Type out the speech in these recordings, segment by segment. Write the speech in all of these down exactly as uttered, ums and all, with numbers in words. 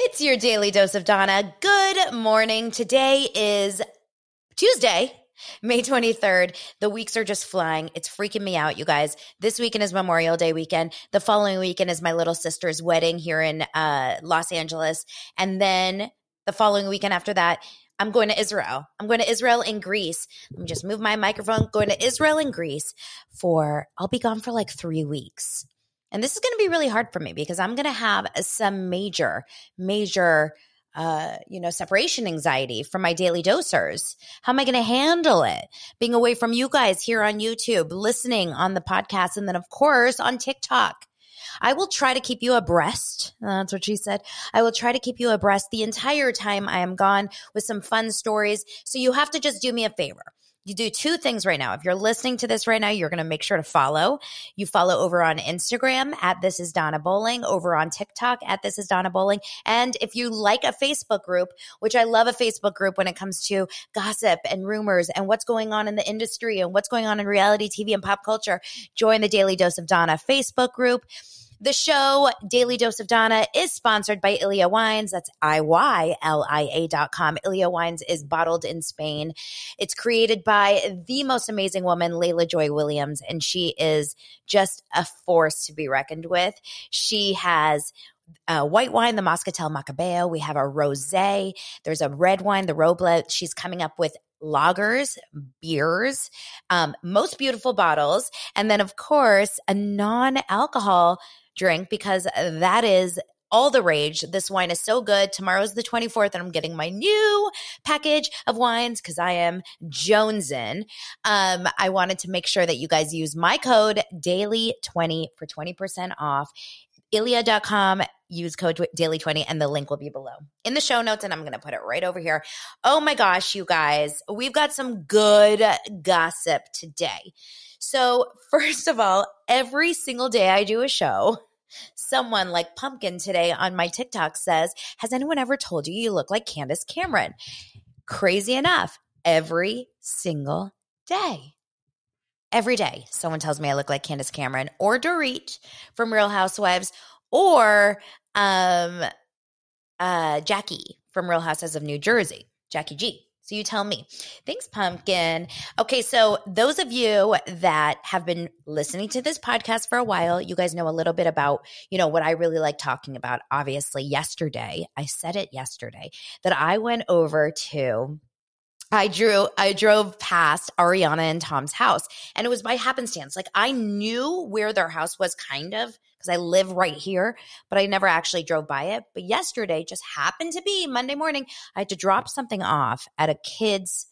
It's your Daily Dose of Donna. Good morning. Today is Tuesday, May twenty-third. The weeks are just flying. It's freaking me out, you guys. This weekend is Memorial Day weekend. The following weekend is my little sister's wedding here in uh, Los Angeles. And then the following weekend after that, I'm going to Israel. I'm going to Israel and Greece. Let me just move my microphone. Going to Israel and Greece for, I'll be gone for like three weeks. And this is going to be really hard for me because I'm going to have some major, major, uh, you know, separation anxiety from my daily dosers. How am I going to handle it? Being away from you guys here on YouTube, listening on the podcast, and then, of course, on TikTok. I will try to keep you abreast. That's what she said. I will try to keep you abreast the entire time I am gone with some fun stories. So you have to just do me a favor. You do two things right now. If you're listening to this right now, you're going to make sure to follow. You follow over on Instagram at This Is Donna Bowling, over on TikTok at This Is Donna Bowling. And if you like a Facebook group, which I love a Facebook group when it comes to gossip and rumors and what's going on in the industry and what's going on in reality T V and pop culture, join the Daily Dose of Donna Facebook group. The show, Daily Dose of Donna, is sponsored by Iylia Wines. That's I Y L I A dot com. Iylia Wines is bottled in Spain. It's created by the most amazing woman, Layla Joy Williams, and she is just a force to be reckoned with. She has Uh, white wine, the Moscatel Macabeo. We have a rosé. There's a red wine, the Roble. She's coming up with lagers, beers, um, most beautiful bottles. And then, of course, a non-alcohol drink because that is all the rage. This wine is so good. Tomorrow's the twenty-fourth, and I'm getting my new package of wines because I am jonesing. Um, I wanted to make sure that you guys use my code daily twenty for twenty percent off. Iylia dot com, use code daily twenty, and the link will be below in the show notes, and I'm going to put it right over here. Oh my gosh, you guys, we've got some good gossip today. So first of all, every single day I do a show, someone like Pumpkin today on my TikTok says, has anyone ever told you you look like Candace Cameron? Crazy enough, every single day. Every day, someone tells me I look like Candace Cameron or Dorit from Real Housewives or um, uh, Jackie from Real Housewives of New Jersey, Jackie G. So you tell me. Thanks, Pumpkin. Okay, so those of you that have been listening to this podcast for a while, you guys know a little bit about, you know, what I really like talking about. Obviously, yesterday, I said it yesterday, that I went over to... I drew. I drove past Ariana and Tom's house, and it was by happenstance. Like, I knew where their house was, kind of, because I live right here, but I never actually drove by it. But yesterday just happened to be Monday morning. I had to drop something off at a kid's,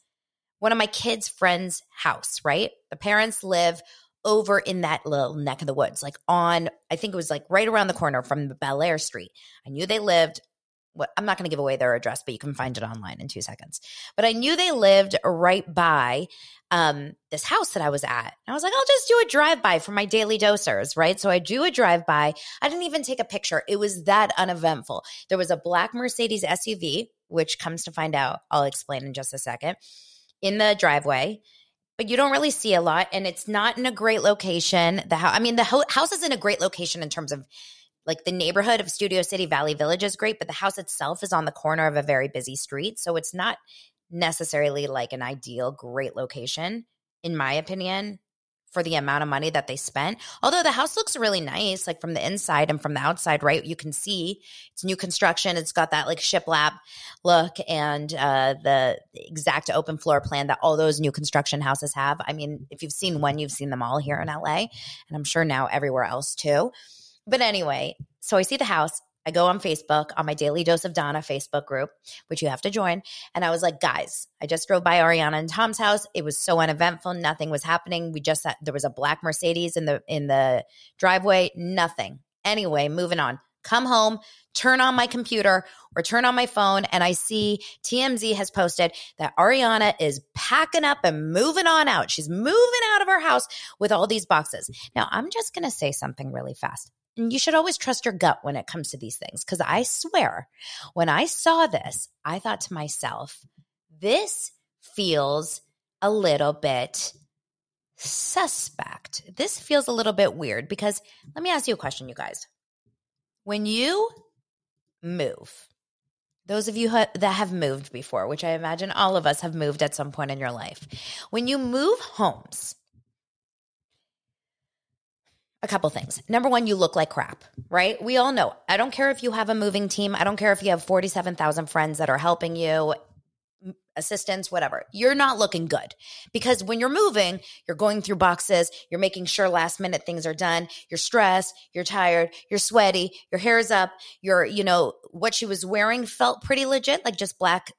one of my kids' friends' house, right? The parents live over in that little neck of the woods, like on, I think it was like right around the corner from Bel Air Street. I knew they lived I'm not going to give away their address, but you can find it online in two seconds. But I knew they lived right by um, this house that I was at. And I was like, I'll just do a drive-by for my daily dosers, right? So I do a drive-by. I didn't even take a picture. It was that uneventful. There was a black Mercedes S U V, which comes to find out, I'll explain in just a second, in the driveway. But you don't really see a lot, and it's not in a great location. The ho- I mean, the ho- house is in a great location in terms of like the neighborhood of Studio City, Valley Village is great, but the house itself is on the corner of a very busy street. So it's not necessarily like an ideal, great location, in my opinion. for the amount of money that they spent. Although the house looks really nice, like from the inside and from the outside, right? You can see it's new construction. It's got that like shiplap look and uh, the exact open floor plan that all those new construction houses have. I mean, if you've seen one, you've seen them all here in L A, and I'm sure now everywhere else too. But anyway, so I see the house. I go on Facebook, on my Daily Dose of Donna Facebook group, which you have to join. And I was like, guys, I just drove by Ariana and Tom's house. It was so uneventful. Nothing was happening. We just – there was a black Mercedes in the in the driveway. Nothing. Anyway, moving on. Come home, turn on my computer or turn on my phone, and I see T M Z has posted that Ariana is packing up and moving on out. She's moving out of her house with all these boxes. Now, I'm just going to say something really fast. You should always trust your gut when it comes to these things, because I swear when I saw this, I thought to myself, this feels a little bit suspect. This feels a little bit weird, because let me ask you a question, you guys. When you move, those of you that have moved before, which I imagine all of us have moved at some point in your life, when you move homes, a couple things. Number one, you look like crap, right? We all know. I don't care if you have a moving team. I don't care if you have forty-seven thousand friends that are helping you, assistants, whatever. You're not looking good, because when you're moving, you're going through boxes. You're making sure last minute things are done. You're stressed. You're tired. You're sweaty. Your hair is up. You're, you know, what she was wearing felt pretty legit, like just black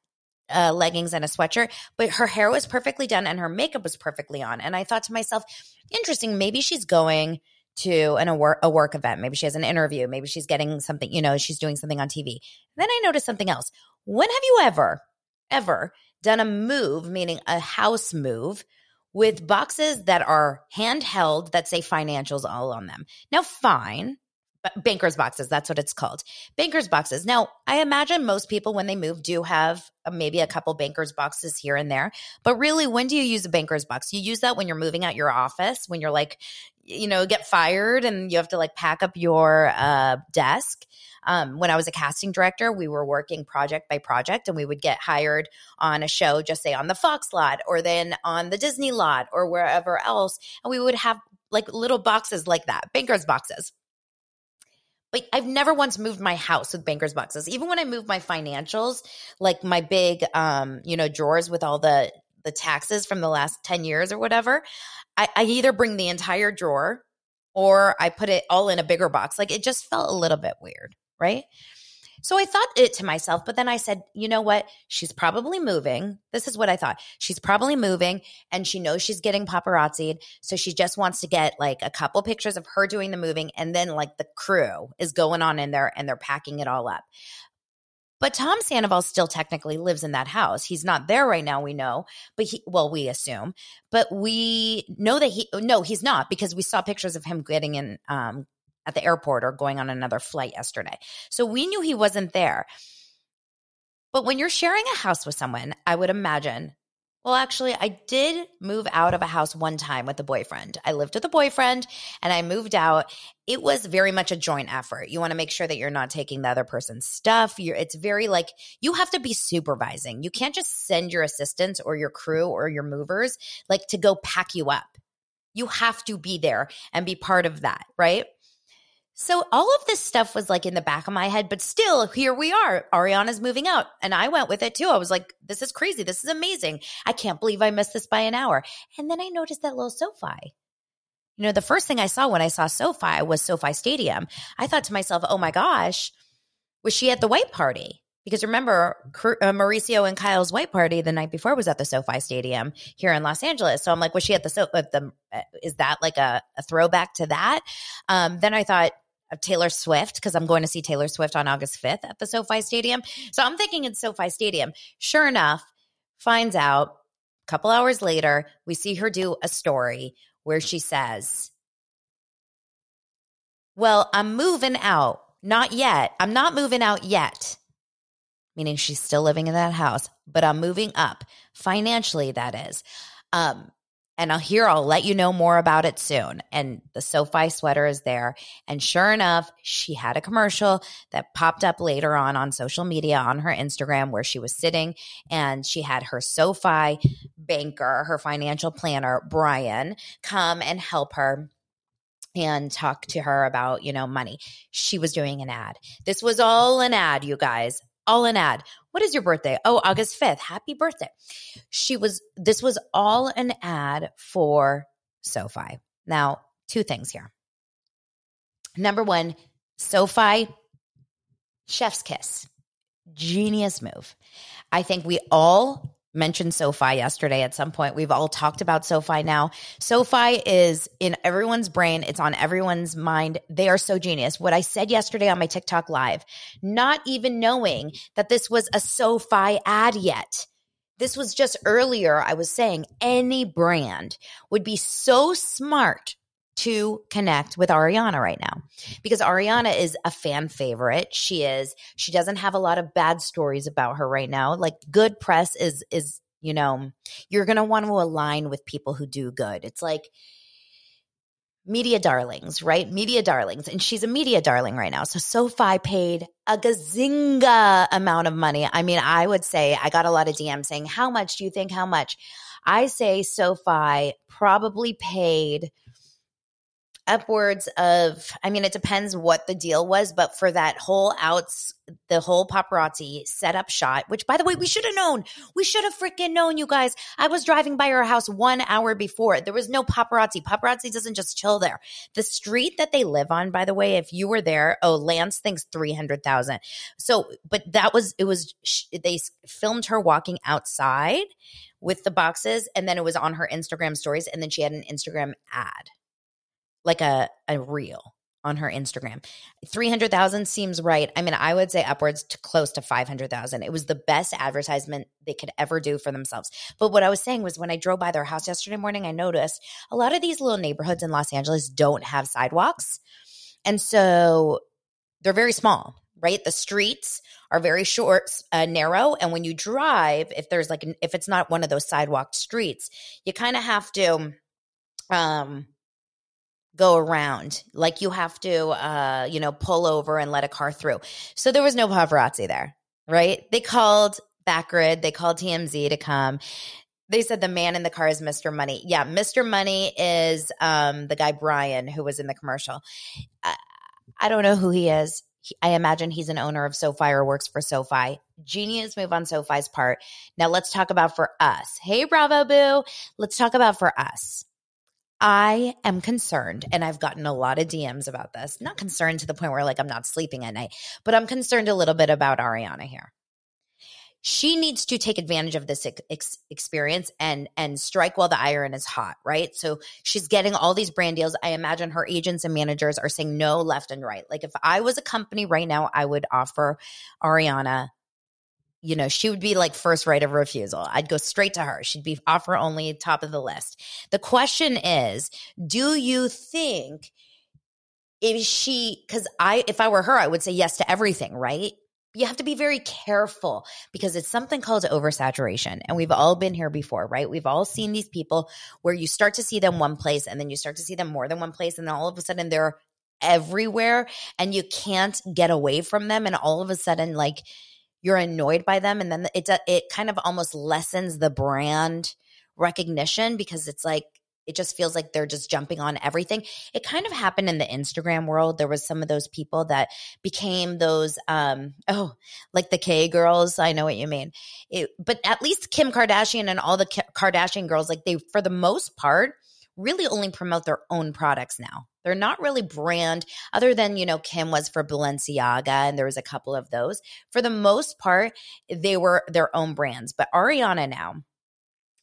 uh, leggings and a sweatshirt, but her hair was perfectly done and her makeup was perfectly on. And I thought to myself, interesting, maybe she's going to an, a, work, a work event. Maybe she has an interview. Maybe she's getting something, you know, she's doing something on T V. Then I noticed something else. When have you ever, ever done a move, meaning a house move, with boxes that are handheld that say financials all on them? Now, fine. But banker's boxes, that's what it's called. Banker's boxes. Now, I imagine most people when they move do have maybe a couple banker's boxes here and there. But really, when do you use a banker's box? You use that when you're moving out your office, when you're like, you know, get fired and you have to like pack up your uh, desk. Um, when I was a casting director, we were working project by project, and we would get hired on a show, just say on the Fox lot or then on the Disney lot or wherever else. And we would have like little boxes like that, banker's boxes. But I've never once moved my house with banker's boxes. Even when I moved my financials, like my big, um, you know, drawers with all the the taxes from the last ten years or whatever, I, I either bring the entire drawer or I put it all in a bigger box. Like it just felt a little bit weird, right? So I thought it to myself, but then I said, you know what? She's probably moving. This is what I thought. She's probably moving and she knows she's getting paparazzied. So she just wants to get like a couple pictures of her doing the moving, and then like the crew is going on in there and they're packing it all up. But Tom Sandoval still technically lives in that house. He's not there right now, we know, but he, well, we assume, but we know that he, no, he's not, because we saw pictures of him getting in, um, at the airport or going on another flight yesterday. So we knew he wasn't there. But when you're sharing a house with someone, I would imagine, well, actually, I did move out of a house one time with a boyfriend. I lived with a boyfriend and I moved out. It was very much a joint effort. You want to make sure that you're not taking the other person's stuff. You're, it's very like you have to be supervising. You can't just send your assistants or your crew or your movers like to go pack you up. You have to be there and be part of that, right? So all of this stuff was like in the back of my head, but still here we are. Ariana's moving out and I went with it too. I was like, this is crazy. This is amazing. I can't believe I missed this by an hour. And then I noticed that little SoFi. You know, the first thing I saw when I saw SoFi was SoFi Stadium. I thought to myself, oh my gosh, was she at the white party? Because remember, Mauricio and Kyle's white party the night before was at the SoFi Stadium here in Los Angeles. So I'm like, was she at the, so- at the is that like a, a throwback to that? Um, then I thought, of Taylor Swift, because I'm going to see Taylor Swift on August fifth at the SoFi Stadium. So I'm thinking it's SoFi Stadium. Sure enough, finds out a couple hours later, we see her do a story where she says, well, I'm moving out. Not yet. I'm not moving out yet. Meaning she's still living in that house, but I'm moving up financially, that is. Um, And I'll hear, I'll let you know more about it soon. And the SoFi sweater is there. And sure enough, she had a commercial that popped up later on on social media, on her Instagram, where she was sitting. And she had her SoFi banker, her financial planner, Brian, come and help her and talk to her about, you know, money. She was doing an ad. This was all an ad, you guys. All an ad. What is your birthday? Oh, August fifth. Happy birthday. She was, this was all an ad for SoFi. Now, two things here. Number one, SoFi, chef's kiss. Genius move. I think we all mentioned SoFi yesterday at some point. We've all talked about SoFi now. SoFi is in everyone's brain. It's on everyone's mind. They are so genius. What I said yesterday on my TikTok live, not even knowing that this was a SoFi ad yet. This was just earlier. I was saying any brand would be so smart to connect with Ariana right now, because Ariana is a fan favorite. She is, she doesn't have a lot of bad stories about her right now. Like, good press is, is, you know, you're going to want to align with people who do good. It's like media darlings, right? Media darlings. And she's a media darling right now. So SoFi paid a gazinga amount of money. I mean, I would say I got a lot of D Ms saying, how much do you think, how much? I say SoFi probably paid upwards of, I mean, it depends what the deal was, but for that whole outs, the whole paparazzi setup shot, which by the way, we should have known. We should have freaking known, you guys. I was driving by her house one hour before. There was no paparazzi. Paparazzi doesn't just chill there. The street that they live on, by the way, if you were there, oh, Lance thinks three hundred thousand. So, but that was, it was, they filmed her walking outside with the boxes, and then it was on her Instagram stories, and then she had an Instagram ad, like a, a reel on her Instagram. three hundred thousand seems right. I mean, I would say upwards to close to five hundred thousand. It was the best advertisement they could ever do for themselves. But what I was saying was, when I drove by their house yesterday morning, I noticed a lot of these little neighborhoods in Los Angeles don't have sidewalks. And so they're very small, right? The streets are very short, uh, narrow. And when you drive, if there's like, an, if it's not one of those sidewalk streets, you kind of have to, um, go around, like you have to, uh, you know, pull over and let a car through. So there was no paparazzi there, right? They called Backgrid. They called T M Z to come. They said the man in the car is Mister Money. Yeah, Mister Money is um, the guy Brian who was in the commercial. I, I don't know who he is. He, I imagine he's an owner of SoFi or works for SoFi. Genius move on SoFi's part. Now let's talk about for us. Hey, Bravo Boo. Let's talk about for us. I am concerned, and I've gotten a lot of D Ms about this. Not concerned to the point where, like, I'm not sleeping at night, but I'm concerned a little bit about Ariana here. She needs to take advantage of this ex- experience and and strike while the iron is hot, right? So she's getting all these brand deals. I imagine her agents and managers are saying no left and right. Like, if I was a company right now, I would offer Ariana, you know, she would be like first right of refusal. I'd go straight to her. She'd be offer only, top of the list. The question is, do you think if she, because I, if I were her, I would say yes to everything, right? You have to be very careful, because it's something called oversaturation. And we've all been here before, right? We've all seen these people where you start to see them one place, and then you start to see them more than one place. And then all of a sudden they're everywhere and you can't get away from them. And all of a sudden, like, you're annoyed by them, and then it it kind of almost lessens the brand recognition, because it's like, it just feels like they're just jumping on everything. It kind of happened in the Instagram world. There was some of those people that became those, um, oh, like the K girls. I know what you mean. It, but at least Kim Kardashian and all the K- Kardashian girls, like they, for the most part, really only promote their own products now. They're not really brand, other than, you know, Kim was for Balenciaga, and there was a couple of those. For the most part, they were their own brands. But Ariana now,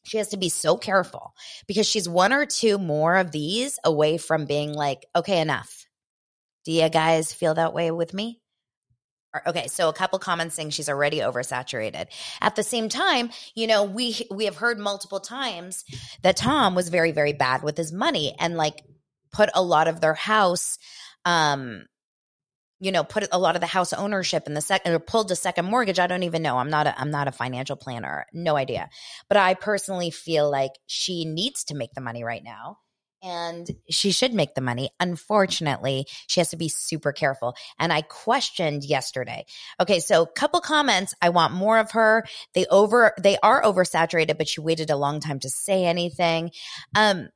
she has to be so careful, because she's one or two more of these away from being like, okay, enough. Do you guys feel that way with me? Okay, so a couple comments saying she's already oversaturated. At the same time, you know, we we have heard multiple times that Tom was very, very bad with his money, and like, put a lot of their house, um, you know, put a lot of the house ownership in the second, or pulled a second mortgage. I don't even know. I'm not a, I'm not a financial planner. No idea. But I personally feel like she needs to make the money right now. And she should make the money. Unfortunately, she has to be super careful. And I questioned yesterday. Okay, so couple comments. I want more of her. They over, they are oversaturated, but she waited a long time to say anything. Um,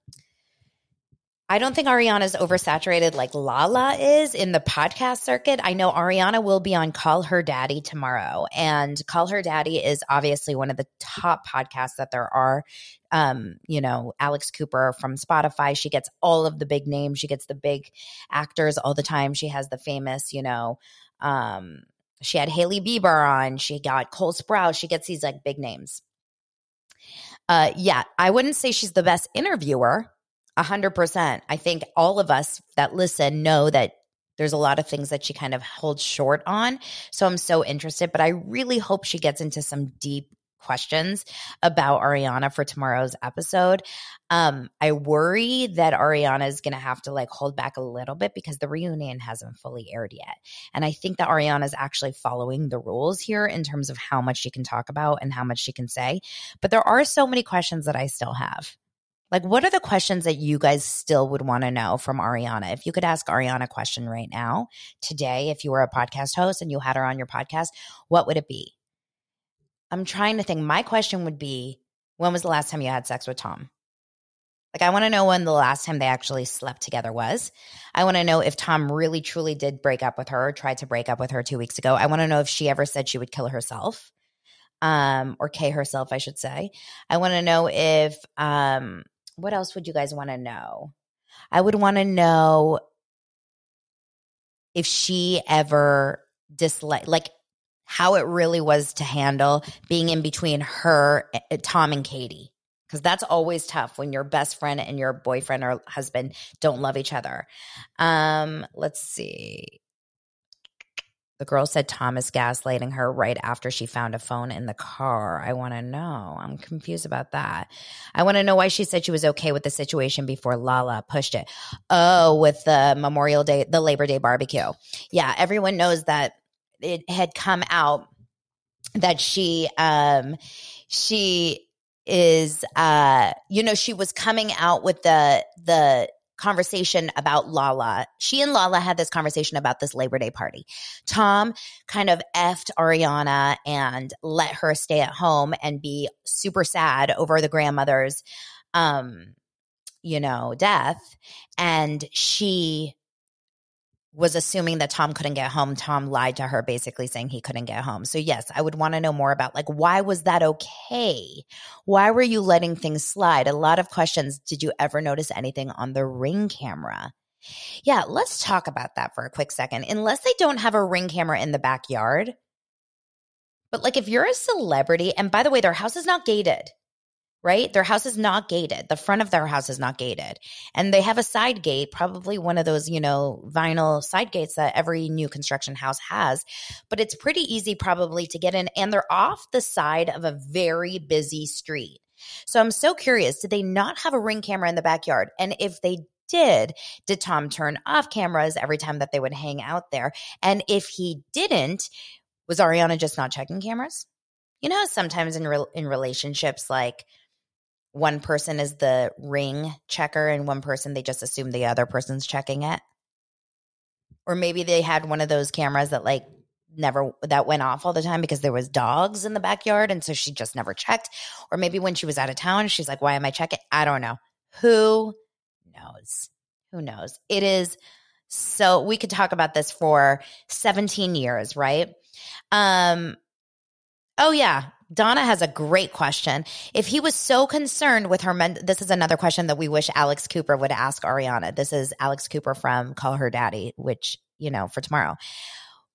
I don't think Ariana's oversaturated like Lala is in the podcast circuit. I know Ariana will be on Call Her Daddy tomorrow. And Call Her Daddy is obviously one of the top podcasts that there are. Um, you know, Alex Cooper from Spotify. She gets all of the big names. She gets the big actors all the time. She has the famous, you know, um, she had Hailey Bieber on. She got Cole Sprouse. She gets these like big names. Uh, yeah, I wouldn't say she's the best interviewer. A hundred percent. I think all of us that listen know that there's a lot of things that she kind of holds short on. So I'm so interested, but I really hope she gets into some deep questions about Ariana for tomorrow's episode. Um, I worry that Ariana is going to have to like hold back a little bit because the reunion hasn't fully aired yet. And I think that Ariana is actually following the rules here in terms of how much she can talk about and how much she can say. But there are so many questions that I still have. Like, what are the questions that you guys still would want to know from Ariana? If you could ask Ariana a question right now, today, if you were a podcast host and you had her on your podcast, what would it be? I'm trying to think. My question would be, when was the last time you had sex with Tom? Like, I want to know when the last time they actually slept together was. I want to know if Tom really, truly did break up with her or tried to break up with her two weeks ago. I want to know if she ever said she would kill herself. Um, or K herself, I should say. I want to know if um, – what else would you guys want to know? I would want to know if she ever disliked, like how it really was to handle being in between her, Tom and Katie. Because that's always tough when your best friend and your boyfriend or husband don't love each other. Um, let's see. The girl said Thomas gaslighting her right after she found a phone in the car. I want to know. I'm confused about that. I want to know why she said she was okay with the situation before Lala pushed it. Oh, with the Memorial Day, the Labor Day barbecue. Yeah, everyone knows that it had come out that she, um, she is, uh, you know, she was coming out with the the. conversation about Lala. She and Lala had this conversation about this Labor Day party. Tom kind of effed Ariana and let her stay at home and be super sad over the grandmother's, um, you know, death. And she was assuming that Tom couldn't get home. Tom lied to her, basically saying he couldn't get home. So yes, I would want to know more about like, why was that okay? Why were you letting things slide? A lot of questions. Did you ever notice anything on the Ring camera? Yeah, let's talk about that for a quick second. Unless they don't have a Ring camera in the backyard. But like if you're a celebrity, and by the way, their house is not gated. Right? Their house is not gated. The front of their house is not gated. And they have a side gate, probably one of those, you know, vinyl side gates that every new construction house has. But it's pretty easy probably to get in. And they're off the side of a very busy street. So I'm so curious, did they not have a Ring camera in the backyard? And if they did, did Tom turn off cameras every time that they would hang out there? And if he didn't, was Ariana just not checking cameras? You know, sometimes in re- in relationships, like, one person is the ring checker and one person, they just assume the other person's checking it. Or maybe they had one of those cameras that like never, that went off all the time because there was dogs in the backyard. And so she just never checked. Or maybe when she was out of town, she's like, why am I checking? I don't know. Who knows? Who knows? It is so, we could talk about this for seventeen years, right? Um. Oh yeah. Donna has a great question. If he was so concerned with her men- – this is another question that we wish Alex Cooper would ask Ariana. This is Alex Cooper from Call Her Daddy, which, you know, for tomorrow.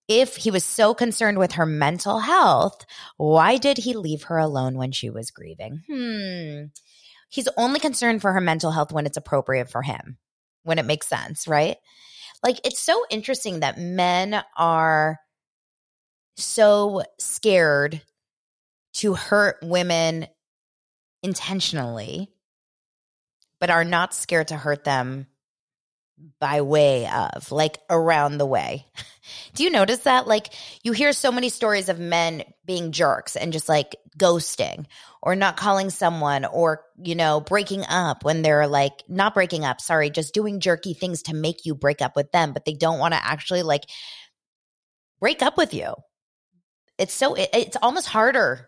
If he was so concerned with her mental health, why did he leave her alone when she was grieving? Hmm. He's only concerned for her mental health when it's appropriate for him, when it makes sense, right? Like, it's so interesting that men are so scared – to hurt women intentionally, but are not scared to hurt them by way of, like around the way. Do you notice that? Like, you hear so many stories of men being jerks and just like ghosting or not calling someone or, you know, breaking up when they're like not breaking up, sorry, just doing jerky things to make you break up with them, but they don't want to actually like break up with you. It's so, it, it's almost harder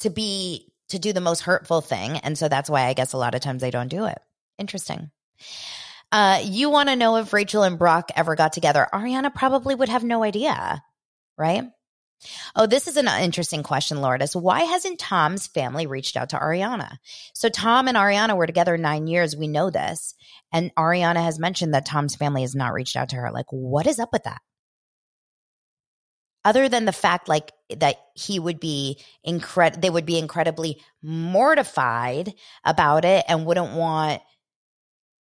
to be, to do the most hurtful thing. And so that's why I guess a lot of times they don't do it. Interesting. Uh, you want to know if Rachel and Brock ever got together? Ariana probably would have no idea, right? Oh, this is an interesting question, Lourdes. Why hasn't Tom's family reached out to Ariana? So Tom and Ariana were together nine years. We know this. And Ariana has mentioned that Tom's family has not reached out to her. Like, what is up with that? Other than the fact like that he would be incred- they would be incredibly mortified about it and wouldn't want,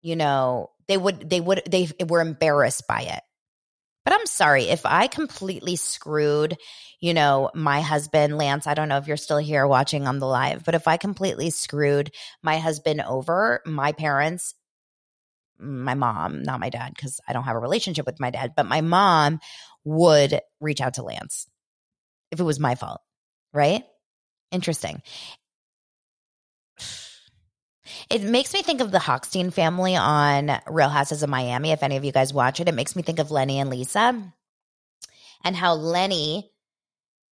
you know, they would, they would, they were embarrassed by it. But I'm sorry if I completely screwed, you know, my husband, Lance, I don't know if you're still here watching on the live, but if I completely screwed my husband over, my parents, my mom, not my dad, because I don't have a relationship with my dad, but my mom would reach out to Lance if it was my fault, right? Interesting. It makes me think of the Hochstein family on Real Houses of Miami. If any of you guys watch it, it makes me think of Lenny and Lisa and how Lenny,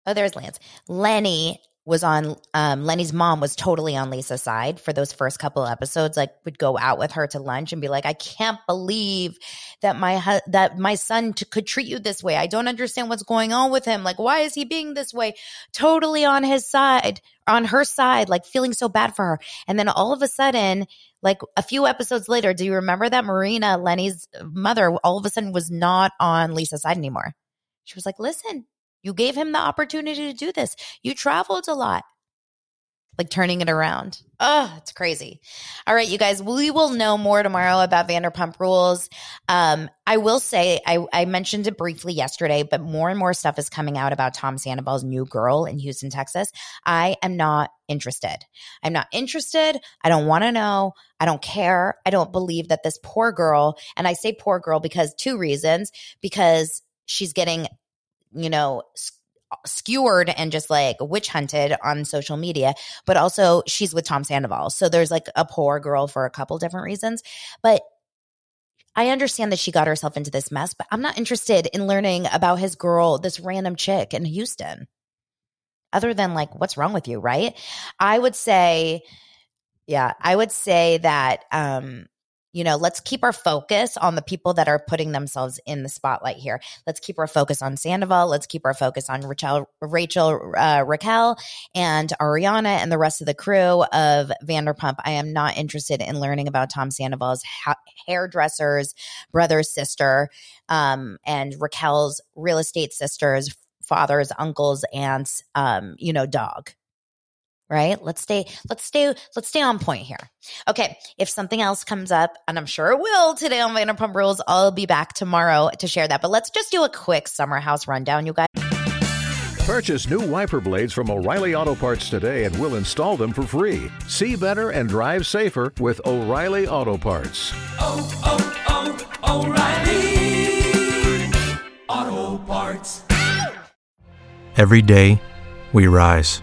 oh, there's Lance. Lenny was on, um, Lenny's mom was totally on Lisa's side for those first couple of episodes, like would go out with her to lunch and be like, I can't believe that my, hu- that my son t- could treat you this way. I don't understand what's going on with him. Like, why is he being this way? Totally on his side, on her side, like feeling so bad for her. And then all of a sudden, like a few episodes later, do you remember that Marina, Lenny's mother, all of a sudden was not on Lisa's side anymore. She was like, listen, you gave him the opportunity to do this. You traveled a lot. Like turning it around. Oh, it's crazy. All right, you guys, we will know more tomorrow about Vanderpump Rules. Um, I will say, I, I mentioned it briefly yesterday, but more and more stuff is coming out about Tom Sandoval's new girl in Houston, Texas. I am not interested. I'm not interested. I don't want to know. I don't care. I don't believe that this poor girl, and I say poor girl because two reasons, because she's getting – you know, skewered and just like witch hunted on social media, but also she's with Tom Sandoval. So there's like a poor girl for a couple different reasons. But I understand that she got herself into this mess, but I'm not interested in learning about his girl, this random chick in Houston, other than like, what's wrong with you, right? I would say, yeah, I would say that, um, you know, let's keep our focus on the people that are putting themselves in the spotlight here. Let's keep our focus on Sandoval. Let's keep our focus on Rachel, Rachel uh, Raquel and Ariana and the rest of the crew of Vanderpump. I am not interested in learning about Tom Sandoval's ha- hairdresser's brother, sister, um, and Raquel's real estate sister's father's, uncle's, aunt's, um, you know, dog. Right? Let's stay, let's stay, let's stay on point here. Okay. If something else comes up, and I'm sure it will today on Vanderpump Rules, I'll be back tomorrow to share that. But let's just do a quick Summer House rundown, you guys. Purchase new wiper blades from O'Reilly Auto Parts today and we'll install them for free. See better and drive safer with O'Reilly Auto Parts. Oh, oh, oh, O'Reilly Auto Parts. Every day we rise,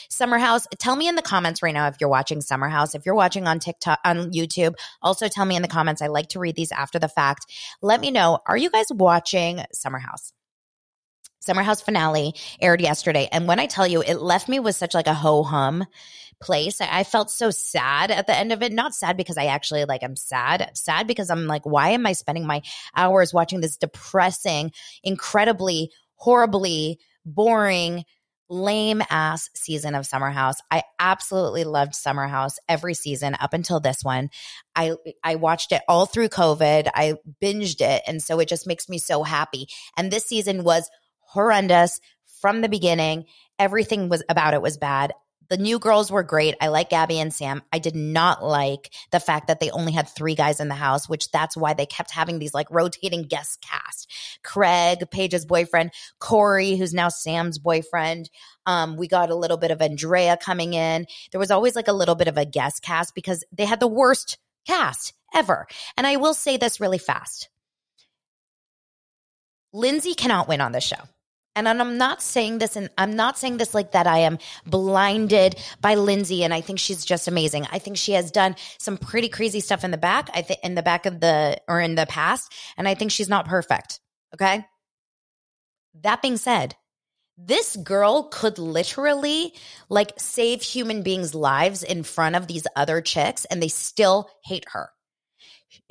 Summer House, tell me in the comments right now if you're watching Summer House. If you're watching on TikTok, on YouTube, also tell me in the comments. I like to read these after the fact. Let me know, are you guys watching Summer House? Summer House finale aired yesterday. And when I tell you, it left me with such like a ho-hum place. I, I felt so sad at the end of it. Not sad because I actually like I'm sad. Sad because I'm like, why am I spending my hours watching this depressing, incredibly, horribly boring, lame ass season of Summer House? I absolutely loved Summer House every season up until this one. I I watched it all through COVID. I binged it. And so it just makes me so happy. And this season was horrendous, from the beginning. Everything was about it was bad. The new girls were great. I like Gabby and Sam. I did not like the fact that they only had three guys in the house, which that's why they kept having these like rotating guest cast. Craig, Paige's boyfriend, Corey, who's now Sam's boyfriend. Um, we got a little bit of Andrea coming in. There was always like a little bit of a guest cast because they had the worst cast ever. And I will say this really fast. Lindsay cannot win on this show. And I'm not saying this, and I'm not saying this like that I am blinded by Lindsay, and I think she's just amazing. I think she has done some pretty crazy stuff in the back, I think in the back of the or in the past, and I think she's not perfect. Okay. That being said, this girl could literally like save human beings' lives in front of these other chicks, and they still hate her.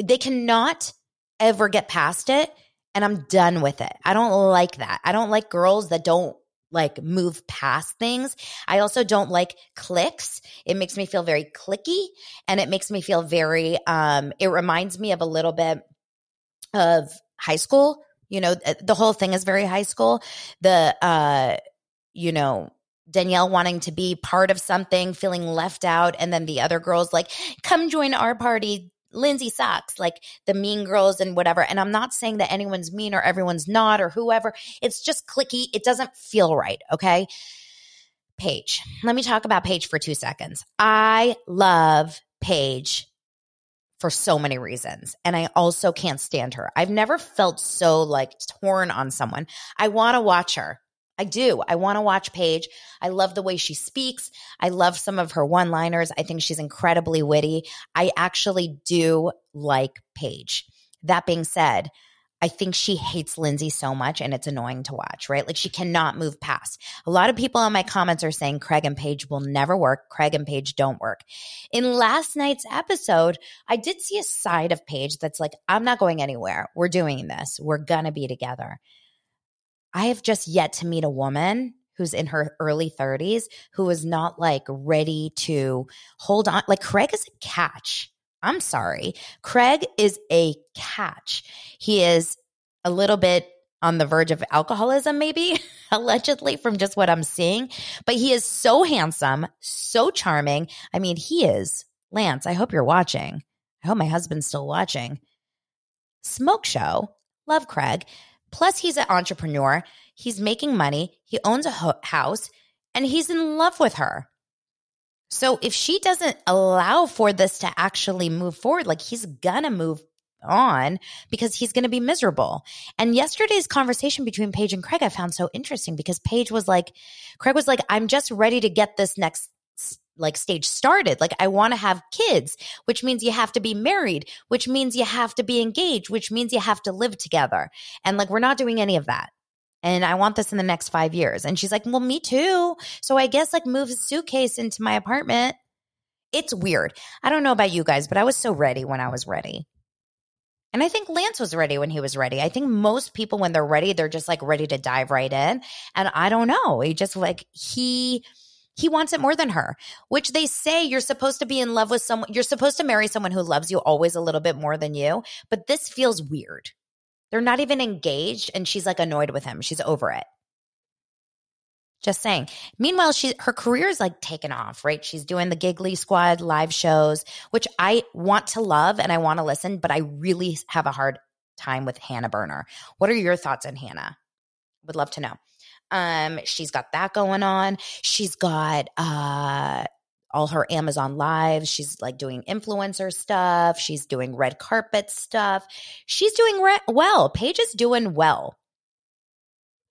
They cannot ever get past it. And I'm done with it. I don't like that. I don't like girls that don't like move past things. I also don't like cliques. It makes me feel very cliquey, and it makes me feel very, um, it reminds me of a little bit of high school. You know, the whole thing is very high school. The, uh, you know, Danielle wanting to be part of something, feeling left out. And then the other girls like, come join our party. Lindsay sucks, like the mean girls and whatever. And I'm not saying that anyone's mean or everyone's not or whoever. It's just cliquey. It doesn't feel right, okay? Paige. Let me talk about Paige for two seconds. I love Paige for so many reasons. And I also can't stand her. I've never felt so like torn on someone. I want to watch her. I do. I want to watch Paige. I love the way she speaks. I love some of her one-liners. I think she's incredibly witty. I actually do like Paige. That being said, I think she hates Lindsay so much, and it's annoying to watch, right? Like she cannot move past. A lot of people in my comments are saying Craig and Paige will never work. Craig and Paige don't work. In last night's episode, I did see a side of Paige that's like, I'm not going anywhere. We're doing this. We're going to be together. I have just yet to meet a woman who's in her early thirties who is not like ready to hold on. Like Craig is a catch. I'm sorry. Craig is a catch. He is a little bit on the verge of alcoholism, maybe, allegedly, from just what I'm seeing. But he is so handsome, so charming. I mean, he is. Lance, I hope you're watching. I hope my husband's still watching. Smoke show. Love Craig. Plus, he's an entrepreneur. He's making money. He owns a ho- house, and he's in love with her. So if she doesn't allow for this to actually move forward, like he's going to move on because he's going to be miserable. And yesterday's conversation between Paige and Craig I found so interesting because Paige was like, Craig was like, I'm just ready to get this next like stage started. Like I want to have kids, which means you have to be married, which means you have to be engaged, which means you have to live together. And like, we're not doing any of that. And I want this in the next five years. And she's like, well, me too. So I guess like move a suitcase into my apartment. It's weird. I don't know about you guys, but I was so ready when I was ready. And I think Lance was ready when he was ready. I think most people, when they're ready, they're just like ready to dive right in. And I don't know. He just like, he... He wants it more than her, which they say you're supposed to be in love with someone. You're supposed to marry someone who loves you always a little bit more than you. But this feels weird. They're not even engaged, and she's like annoyed with him. She's over it. Just saying. Meanwhile, she, her career is like taken off, right? She's doing the Giggly Squad live shows, which I want to love and I want to listen, but I really have a hard time with Hannah Burner. What are your thoughts on Hannah? Would love to know. Um, she's got that going on. She's got uh, all her Amazon lives. She's like doing influencer stuff. She's doing red carpet stuff. She's doing re- well. Paige is doing well.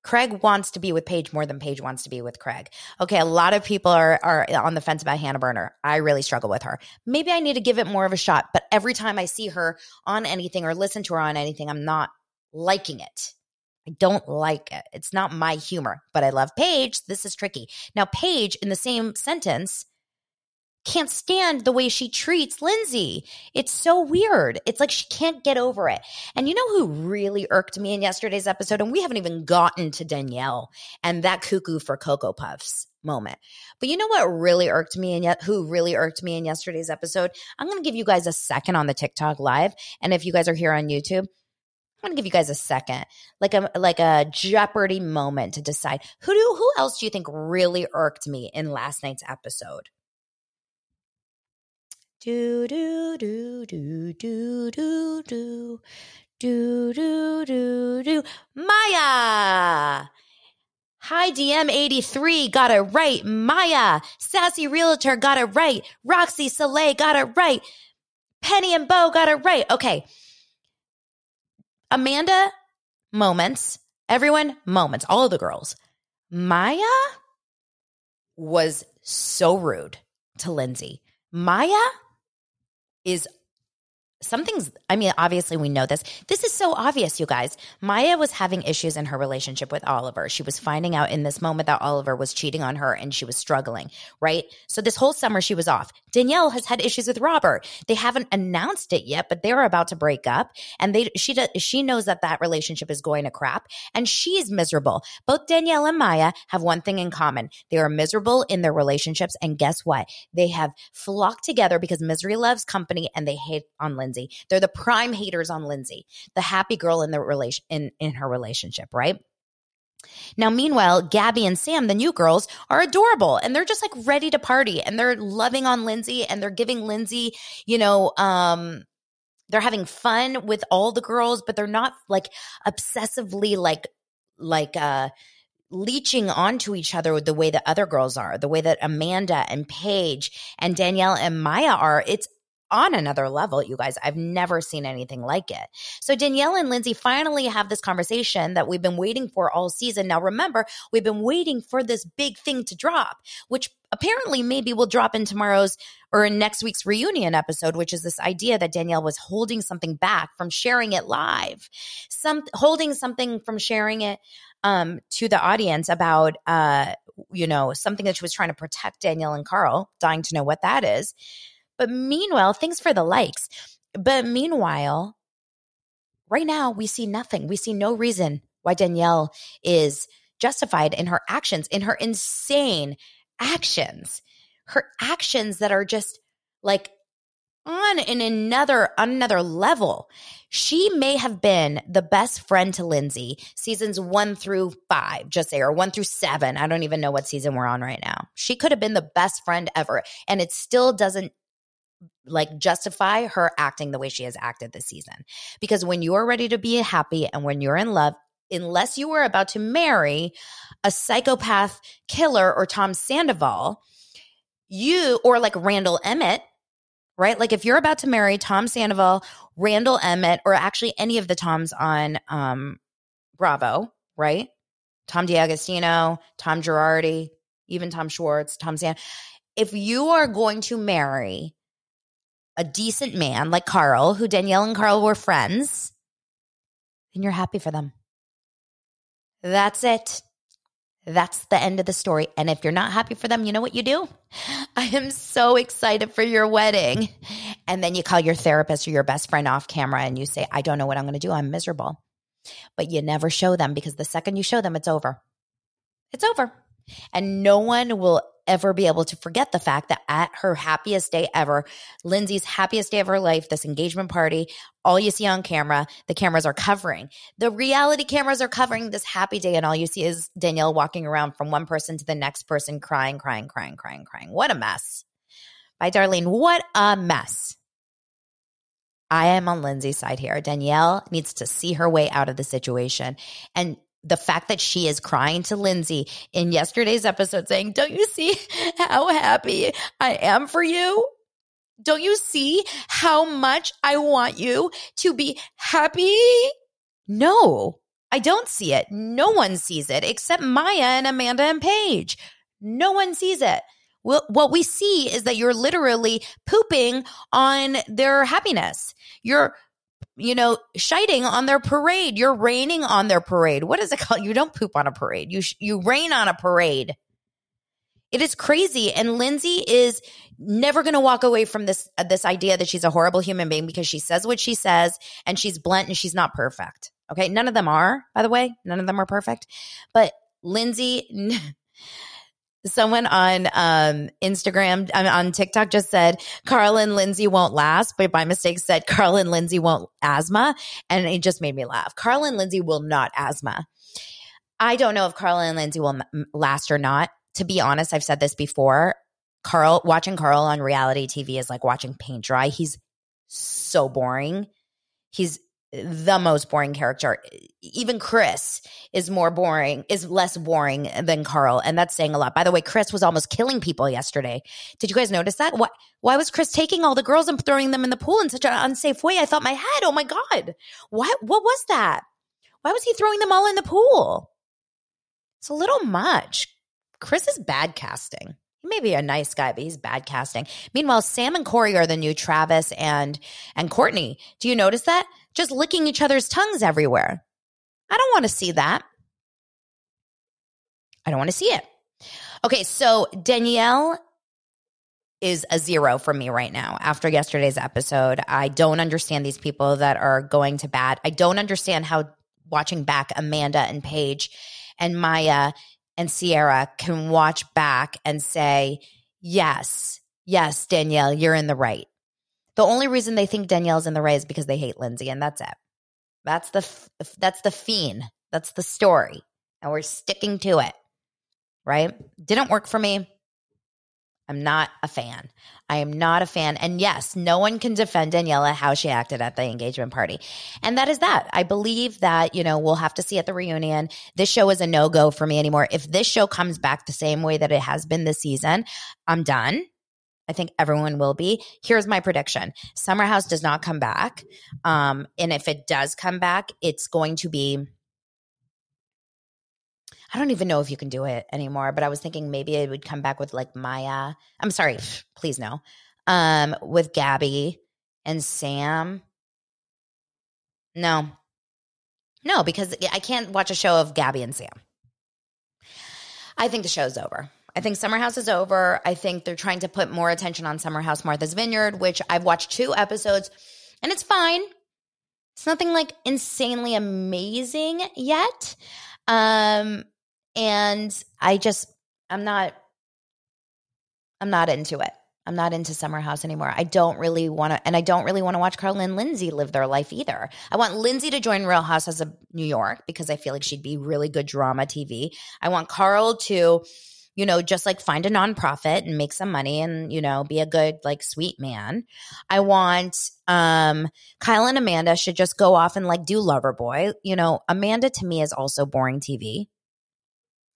Craig wants to be with Paige more than Paige wants to be with Craig. Okay, a lot of people are are on the fence about Hannah Burner. I really struggle with her. Maybe I need to give it more of a shot, but every time I see her on anything or listen to her on anything, I'm not liking it. I don't like it. It's not my humor, but I love Paige. This is tricky. Now, Paige, in the same sentence, can't stand the way she treats Lindsay. It's so weird. It's like she can't get over it. And you know who really irked me in yesterday's episode? And we haven't even gotten to Danielle and that cuckoo for Cocoa Puffs moment. But you know what really irked me and yet who really irked me in yesterday's episode? I'm going to give you guys a second on the TikTok live. And if you guys are here on YouTube, I'm going to give you guys a second, like a like a Jeopardy moment to decide. Who do who else do you think really irked me in last night's episode? Do do do do do do do do do do do Maya. Hi, D M eighty-three got it right. Maya, Sassy Realtor got it right. Roxy Soleil got it right. Penny and Bo got it right. Okay. Amanda, moments. Everyone, moments. All of the girls. Maya was so rude to Lindsay. Maya is something's, I mean, obviously we know this. This is so obvious, you guys. Maya was having issues in her relationship with Oliver. She was finding out in this moment that Oliver was cheating on her and she was struggling, right? So this whole summer she was off. Danielle has had issues with Robert. They haven't announced it yet, but they're about to break up. And they she does, she knows that that relationship is going to crap and she's miserable. Both Danielle and Maya have one thing in common. They are miserable in their relationships. And guess what? They have flocked together because misery loves company and they hate on Lindsay. Lindsay. They're the prime haters on Lindsay, the happy girl in the relation in, in her relationship, right? Now, meanwhile, Gabby and Sam, the new girls, are adorable and they're just like ready to party and they're loving on Lindsay and they're giving Lindsay, you know, um, they're having fun with all the girls, but they're not like obsessively like, like, uh, leeching onto each other the way that other girls are, the way that Amanda and Paige and Danielle and Maya are. It's on another level, you guys. I've never seen anything like it. So Danielle and Lindsay finally have this conversation that we've been waiting for all season. Now, remember, we've been waiting for this big thing to drop, which apparently maybe will drop in tomorrow's or in next week's reunion episode, which is this idea that Danielle was holding something back from sharing it live, some holding something from sharing it um, to the audience about, uh, you know, something that she was trying to protect Danielle and Carl, dying to know what that is. But meanwhile, thanks for the likes. But meanwhile, right now we see nothing. We see no reason why Danielle is justified in her actions, in her insane actions, her actions that are just like on in another, another level. She may have been the best friend to Lindsay seasons one through five, just say, or one through seven. I don't even know what season we're on right now. She could have been the best friend ever. And it still doesn't like justify her acting the way she has acted this season. Because when you are ready to be happy and when you're in love, unless you are about to marry a psychopath killer or Tom Sandoval, you or like Randall Emmett, right? Like if you're about to marry Tom Sandoval, Randall Emmett, or actually any of the Toms on um, Bravo, right? Tom DiAgostino, Tom Girardi, even Tom Schwartz, Tom San. If you are going to marry a decent man like Carl, who Danielle and Carl were friends, and you're happy for them. That's it. That's the end of the story. And if you're not happy for them, you know what you do? I am so excited for your wedding. And then you call your therapist or your best friend off camera and you say, I don't know what I'm going to do. I'm miserable. But you never show them because the second you show them, it's over. It's over. And no one will ever be able to forget the fact that at her happiest day ever, Lindsay's happiest day of her life, this engagement party, all you see on camera, the cameras are covering. The reality cameras are covering this happy day and all you see is Danielle walking around from one person to the next person crying, crying, crying, crying, crying. What a mess. Bye, Darlene. What a mess. I am on Lindsay's side here. Danielle needs to see her way out of the situation. And the fact that she is crying to Lindsay in yesterday's episode saying, don't you see how happy I am for you? Don't you see how much I want you to be happy? No, I don't see it. No one sees it except Maya and Amanda and Paige. No one sees it. Well, what we see is that you're literally pooping on their happiness. You're you know, shiting on their parade. You're raining on their parade. What is it called? You don't poop on a parade. You sh- you rain on a parade. It is crazy. And Lindsay is never going to walk away from this, uh, this idea that she's a horrible human being because she says what she says and she's blunt and she's not perfect. Okay. None of them are, by the way. None of them are perfect. But Lindsay, Someone on um, Instagram, on TikTok just said, Carl and Lindsay won't last, but by mistake said, Carl and Lindsay won't asthma. And it just made me laugh. Carl and Lindsay will not asthma. I don't know if Carl and Lindsay will last or not. To be honest, I've said this before. Carl, watching Carl on reality T V is like watching paint dry. He's so boring. He's the most boring character. Even Chris is more boring, is less boring than Carl. And that's saying a lot. By the way, Chris was almost killing people yesterday. Did you guys notice that? Why, why was Chris taking all the girls and throwing them in the pool in such an unsafe way? I thought in my head, oh my God, what, what was that? Why was he throwing them all in the pool? It's a little much. Chris is bad casting. He may be a nice guy, but he's bad casting. Meanwhile, Sam and Corey are the new Travis and and Courtney. Do you notice that? Just licking each other's tongues everywhere. I don't want to see that. I don't want to see it. Okay, so Danielle is a zero for me right now after yesterday's episode. I don't understand these people that are going to bat. I don't understand how watching back Amanda and Paige and Maya and Sierra can watch back and say, yes, yes, Danielle, you're in the right. The only reason they think Danielle's in the right is because they hate Lindsay, and that's it. That's the that's the fiend. That's the story, and we're sticking to it, right? Didn't work for me. I'm not a fan. I am not a fan. And yes, no one can defend Daniela how she acted at the engagement party. And that is that. I believe that, you know, we'll have to see at the reunion. This show is a no-go for me anymore. If this show comes back the same way that it has been this season, I'm done. I think everyone will be. Here's my prediction. Summer House does not come back. Um, and if it does come back, it's going to be – I don't even know if you can do it anymore, but I was thinking maybe it would come back with like Maya. I'm sorry, please no. Um, with Gabby and Sam. No. No, because I can't watch a show of Gabby and Sam. I think the show's over. I think Summer House is over. I think they're trying to put more attention on Summer House Martha's Vineyard, which I've watched two episodes, and it's fine. It's nothing like insanely amazing yet. Um, and I just, I'm not, I'm not into it. I'm not into Summer House anymore. I don't really want to, and I don't really want to watch Carl and Lindsay live their life either. I want Lindsay to join Real Housewives of New York because I feel like she'd be really good drama T V. I want Carl to, you know, just like find a nonprofit and make some money and, you know, be a good, like, sweet man. I want, um, Kyle and Amanda should just go off and like do Loverboy. You know, Amanda to me is also boring T V.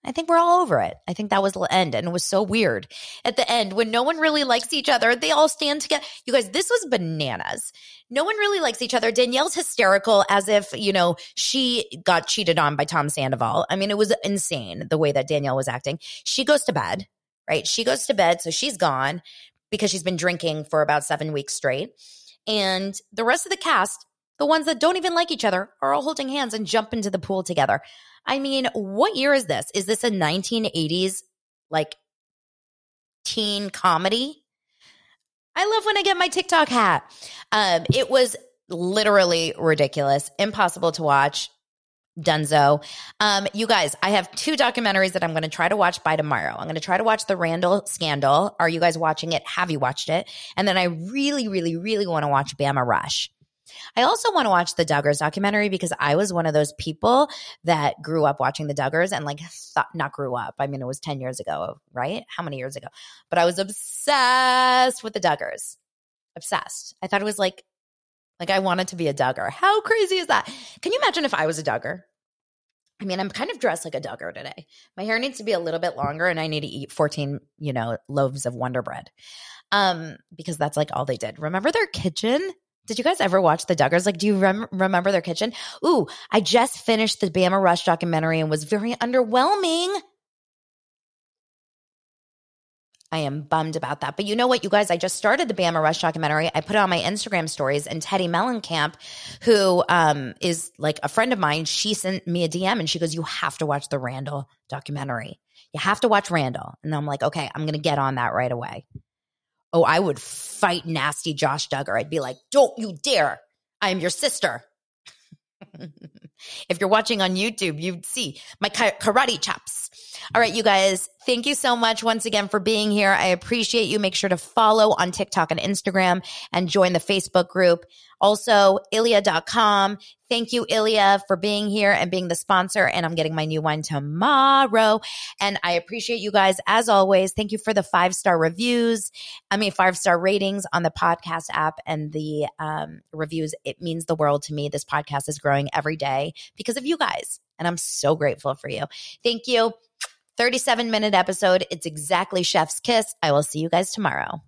I think we're all over it. I think that was the end. And it was so weird at the end when no one really likes each other. They all stand together. You guys, this was bananas. No one really likes each other. Danielle's hysterical as if, you know, she got cheated on by Tom Sandoval. I mean, it was insane the way that Danielle was acting. She goes to bed, right? She goes to bed, so she's gone because she's been drinking for about seven weeks straight. And the rest of the cast, the ones that don't even like each other, are all holding hands and jump into the pool together. I mean, what year is this? Is this a nineteen eighties, like, teen comedy? I love when I get my TikTok hat. Um, it was literally ridiculous, impossible to watch. Dunzo. Um, you guys, I have two documentaries that I'm going to try to watch by tomorrow. I'm going to try to watch the Randall Scandal. Are you guys watching it? Have you watched it? And then I really, really, really want to watch Bama Rush. I also want to watch the Duggars documentary because I was one of those people that grew up watching the Duggars and like thought, not grew up. I mean, it was ten years ago, right? How many years ago? But I was obsessed with the Duggars. Obsessed. I thought it was like, like I wanted to be a Duggar. How crazy is that? Can you imagine if I was a Duggar? I mean, I'm kind of dressed like a Duggar today. My hair needs to be a little bit longer and I need to eat fourteen, you know, loaves of Wonder Bread um, because that's like all they did. Remember their kitchen? Did you guys ever watch the Duggars? Like, do you rem- remember their kitchen? Ooh, I just finished the Bama Rush documentary and was very underwhelming. I am bummed about that. But you know what, you guys? I just started the Bama Rush documentary. I put it on my Instagram stories, and Teddy Mellencamp, who um, is like a friend of mine, she sent me a D M and she goes, you have to watch the Randall documentary. You have to watch Randall. And I'm like, okay, I'm going to get on that right away. Oh, I would fight nasty Josh Duggar. I'd be like, don't you dare. I am your sister. If you're watching on YouTube, you'd see my karate chops. All right, you guys, Thank you so much once again for being here. I appreciate you. Make sure to follow on TikTok and Instagram and join the Facebook group. Also, Iylia dot com. Thank you, Iylia, for being here and being the sponsor. And I'm getting my new wine tomorrow. And I appreciate you guys as always. Thank you for the five-star reviews. I mean, five-star ratings on the podcast app and the um, reviews. It means the world to me. This podcast is growing every day because of you guys. And I'm so grateful for you. Thank you. thirty-seven minute episode. It's exactly Chef's Kiss. I will see you guys tomorrow.